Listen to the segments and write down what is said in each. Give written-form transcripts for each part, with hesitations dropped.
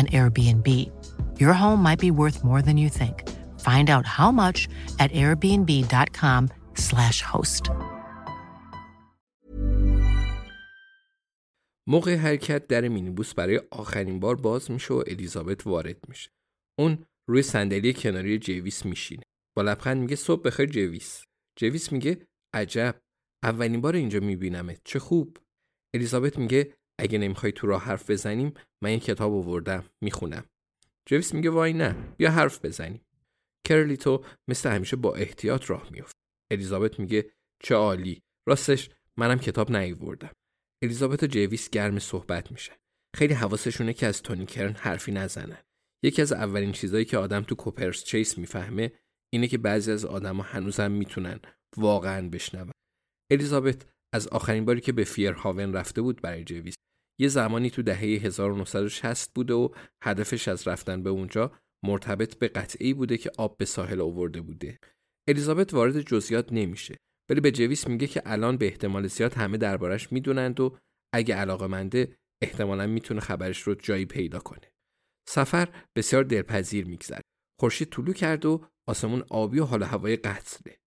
an Airbnb. Your home might be worth more than you think. Find out how much at airbnb.com/host. موقع حرکت در مینیبوس برای آخرین بار باز میشه و الیزابت وارد میشه. اون روی صندلی کناری جویس میشینه. با لبخند میگه صبح بخیر جویس. جویس میگه عجب، اولین بار اینجا میبینمت، چه خوب. الیزابت میگه اگه نمیخوای تو راه حرف بزنیم، من یه کتاب آوردم میخونم. جویس میگه وای نه، بیا حرف بزنیم. کرلیتو مثل همیشه با احتیاط راه میفته. الیزابت میگه چه عالی، راستش منم کتاب نیاوردم. الیزابت و جویس گرم صحبت میشن. خیلی حواسشونه که از تونی کرن حرفی نزنن. یکی از اولین چیزایی که آدم تو کوپرس چیس میفهمه اینه که بعضی از آدما هنوزم میتونن واقعا بشنون. الیزابت از آخرین باری که به فیرهاون رفته بود برای جویس یه زمانی تو دهه 1960 بوده و هدفش از رفتن به اونجا مرتبط به قطعه‌ای بوده که آب به ساحل آورده بوده. الیزابت وارد جزئیات نمیشه، ولی به جویس میگه که الان به احتمال زیاد همه دربارش میدونند و اگه علاقه‌منده احتمالاً میتونه خبرش رو جایی پیدا کنه. سفر بسیار دلپذیر میگذره. خورشید طلوع کرد و آسمون آبی و حال و هوای قحطه.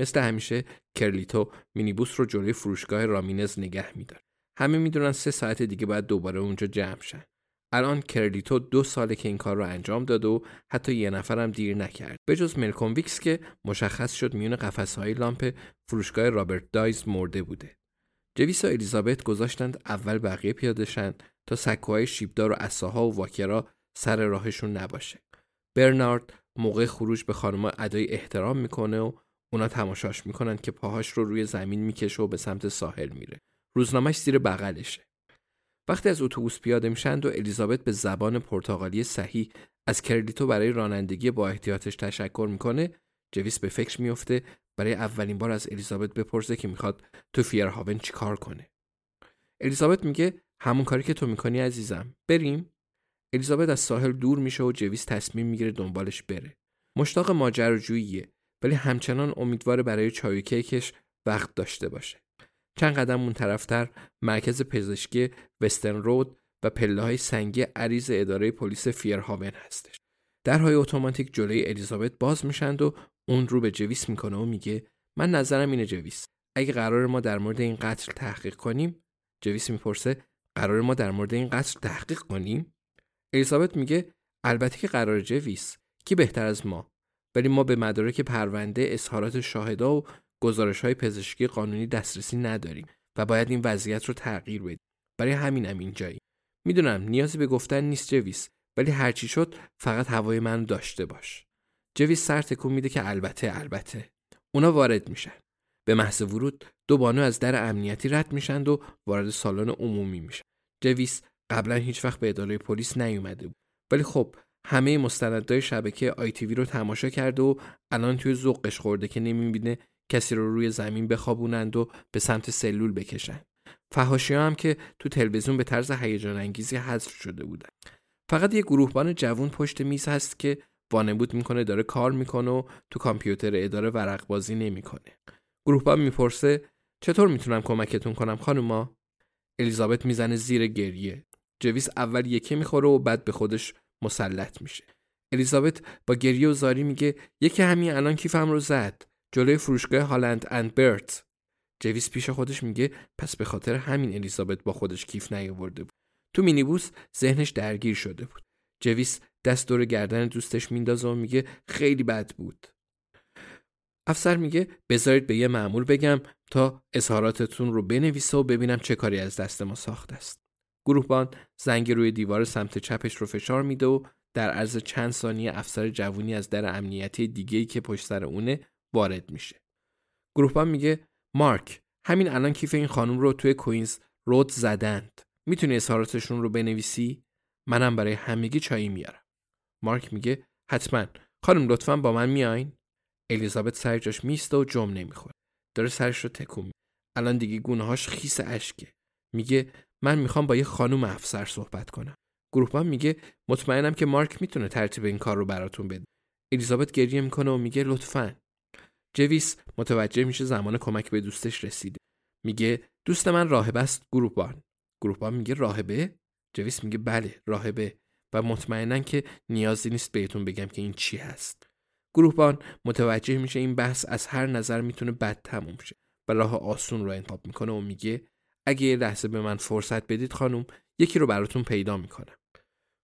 مثل همیشه کرلیتو مینیبوس رو جلوی فروشگاه رامینز نگه می‌داره. همه میدونن 3 ساعت دیگه باید دوباره اونجا جمع شن. الان کرلیتو 2 ساله که این کار رو انجام داده و حتی یه نفرم دیر نکرد. به جز ملکونویکس که مشخص شد میون قفس‌های لامپ فروشگاه رابرت دایز مرده بوده. جویس و الیزابت گذاشتند اول بقیه پیاده شن تا سکوهای شیبدار و عصاها و واکرا سر راهشون نباشه. برنارد موقع خروج به خانم‌ها ادای احترام میکنه و اونا تماشاش میکنن که پاهاش رو روی زمین میکشه و به سمت ساحل میره. روزنامه‌اش زیر بغلشه. وقتی از اتوبوس پیاده میشن و الیزابت به زبان پرتغالی صحیح از کرلیتو برای رانندگی با احتیاطش تشکر میکنه، جویس به فکر میفته برای اولین بار از الیزابت بپرسه که میخواد تو فیرهاون چیکار کنه. الیزابت میگه همون کاری که تو میکنی عزیزم، بریم. الیزابت از ساحل دور میشه و جویس تصمیم میگیره دنبالش بره. مشتاق ماجراجوییه، ولی همچنان امیدواره برای چای و کیکش وقت داشته باشه. چند قدم اون طرفتر مرکز پزشکی وسترن رود و پله‌های سنگی عریض اداره پلیس فیرهاون هستش. درهای اتوماتیک جلوی الیزابت باز میشن و اون رو به جویس میکنه و میگه من نظرم اینه جویس، اگه قرار ما در مورد این قتل تحقیق کنیم. جویس میپرسه قرار ما در مورد این قتل تحقیق کنیم؟ الیزابت میگه البته که قرار جویس، کی بهتر از ما؟ ولی ما به مدارک پرونده، اظهارات شاهدا و گزارش‌های پزشکی قانونی دسترسی نداریم و باید این وضعیت رو تغییر بدیم. برای همینم اینجایی. میدونم نیازی به گفتن نیست جویس، ولی هر چی شد فقط هوای من داشته باش. جویس سر تکون میده که البته. اونا وارد میشن. به محض ورود 2 بانو از در امنیتی رد میشن و وارد سالن عمومی میشن. جویس قبلا هیچ وقت به اداره پلیس نیومده بود، ولی خب همه مستندهای شبکه ITV رو تماشا کرد و الان توی ذوقش خورده که نمیبینه کسی رو روی زمین بخوابونند و به سمت سلول بکشن. فحاشی‌ها هم که تو تلویزیون به طرز هیجان انگیزی حذف شده بودن. فقط یه گروهبان جوان پشت میز هست که وانمود میکنه داره کار میکنه و تو کامپیوتر اداره ورق بازی نمیکنه. گروهبان میپرسه چطور میتونم کمکتون کنم خانوما؟ الیزابت میزنه زیر گریه. جویس اول یکی میخوره و بعد به خودش مسلط میشه. الیزابت با گریه و زاری میگه یکی همین الان کیفم رو زد جلوی فروشگاه هالند اند برت. جویس پیش خودش میگه پس به خاطر همین الیزابت با خودش کیف نیاورده بود. تو مینیبوس ذهنش درگیر شده بود. جویس دست دور گردن دوستش میندازه و میگه خیلی بد بود. افسر میگه بذارید به یه مأمور بگم تا اظهاراتتون رو بنویسه و ببینم چه کاری از دست ما ساخته است. گروهبان زنگ روی دیوار سمت چپش رو فشار میده و در عرض چند ثانیه افسر جوونی از در امنیتی دیگه‌ای که پشت سر اونه وارد میشه. گروهبان میگه مارک همین الان کیف این خانم رو توی کوینز رود زدند. میتونی اظهاراتشون رو بنویسی؟ منم برای همگی چایی میارم. مارک میگه حتما. خانم لطفاً با من میاین؟ الیزابت سر جاش میسته و جمع نمیخوره. داره سرش رو تکون میده. الان دیگه گونه‌هاش خیس اشکه. میگه من میخوام با یه خانم افسر صحبت کنم. گروهبان میگه مطمئنم که مارک میتونه ترتیب این کار رو براتون بده. الیزابت گریه میکنه و میگه لطفاً. جویس متوجه میشه زمان کمک به دوستش رسیده. میگه دوست من راهب است گروهبان. گروهبان میگه راهبه؟ جویس میگه بله راهبه و مطمئنن که نیازی نیست بهتون بگم که این چی هست. گروهبان متوجه میشه این بحث از هر نظر میتونه بد تموم شه و راه آسون رو انتخاب میکنه و میگه اگه یه لحظه به من فرصت بدید خانم یکی رو براتون پیدا میکنم.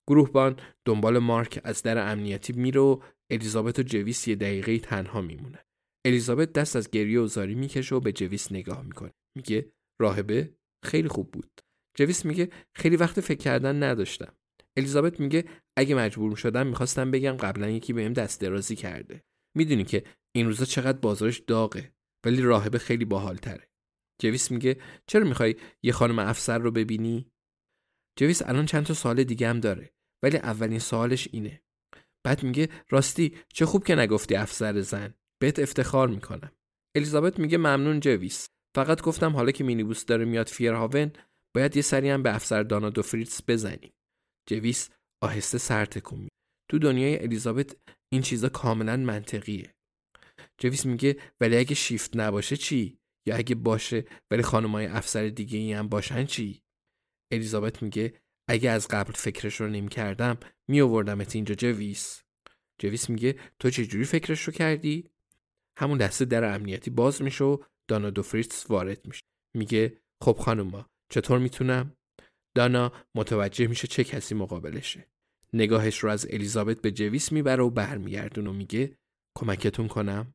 گروهبان دنبال مارک از در امنیتی میره و الیزابت و جویس یه دقیقه تنها میمونه. الیزابت دست از گریه و زاری میکشه و به جویس نگاه میکنه. میگه راهبه خیلی خوب بود. جویس میگه خیلی وقت فکر کردن نداشتم. الیزابت میگه اگه مجبور شدم میخواستم بگم قبلا یکی بهم دست درازی کرده. میدونی که این روزا چقدر بازارش داغه ولی راهبه خیلی باحال تره. جویس میگه چرا میخوای یه خانم افسر رو ببینی؟ جویس الان چند تا سوال دیگه هم داره ولی اولین سوالش اینه. بعد میگه راستی چه خوب که نگفتی افسر زن. بهت افتخار میکنم. الیزابت میگه ممنون جویس. فقط گفتم حالا که مینیبوس داره میاد فیرهاون باید یه سری هم به افسر دانا دو فریتز بزنیم. جویس آهسته سر تکون میده. تو دنیای الیزابت این چیزا کاملا منطقیه. جویس میگه ولی اگه شیفت نباشه چی؟ یا اگه باشه ولی خانمای افسر دیگه ای هم باشن چی؟ الیزابت میگه اگه از قبل فکرش رو نمی‌کردم میآوردمت اینجا جویس. جویس میگه تو چجوری فکرش رو کردی؟ همون دسته در امنیتی باز میشه و دانا دو فریتز وارد میشه. میگه خب خانوما چطور میتونم؟ دانا متوجه میشه چه کسی مقابلشه. نگاهش رو از الیزابت به جویس میبره و برمیگردون و میگه کمکتون کنم؟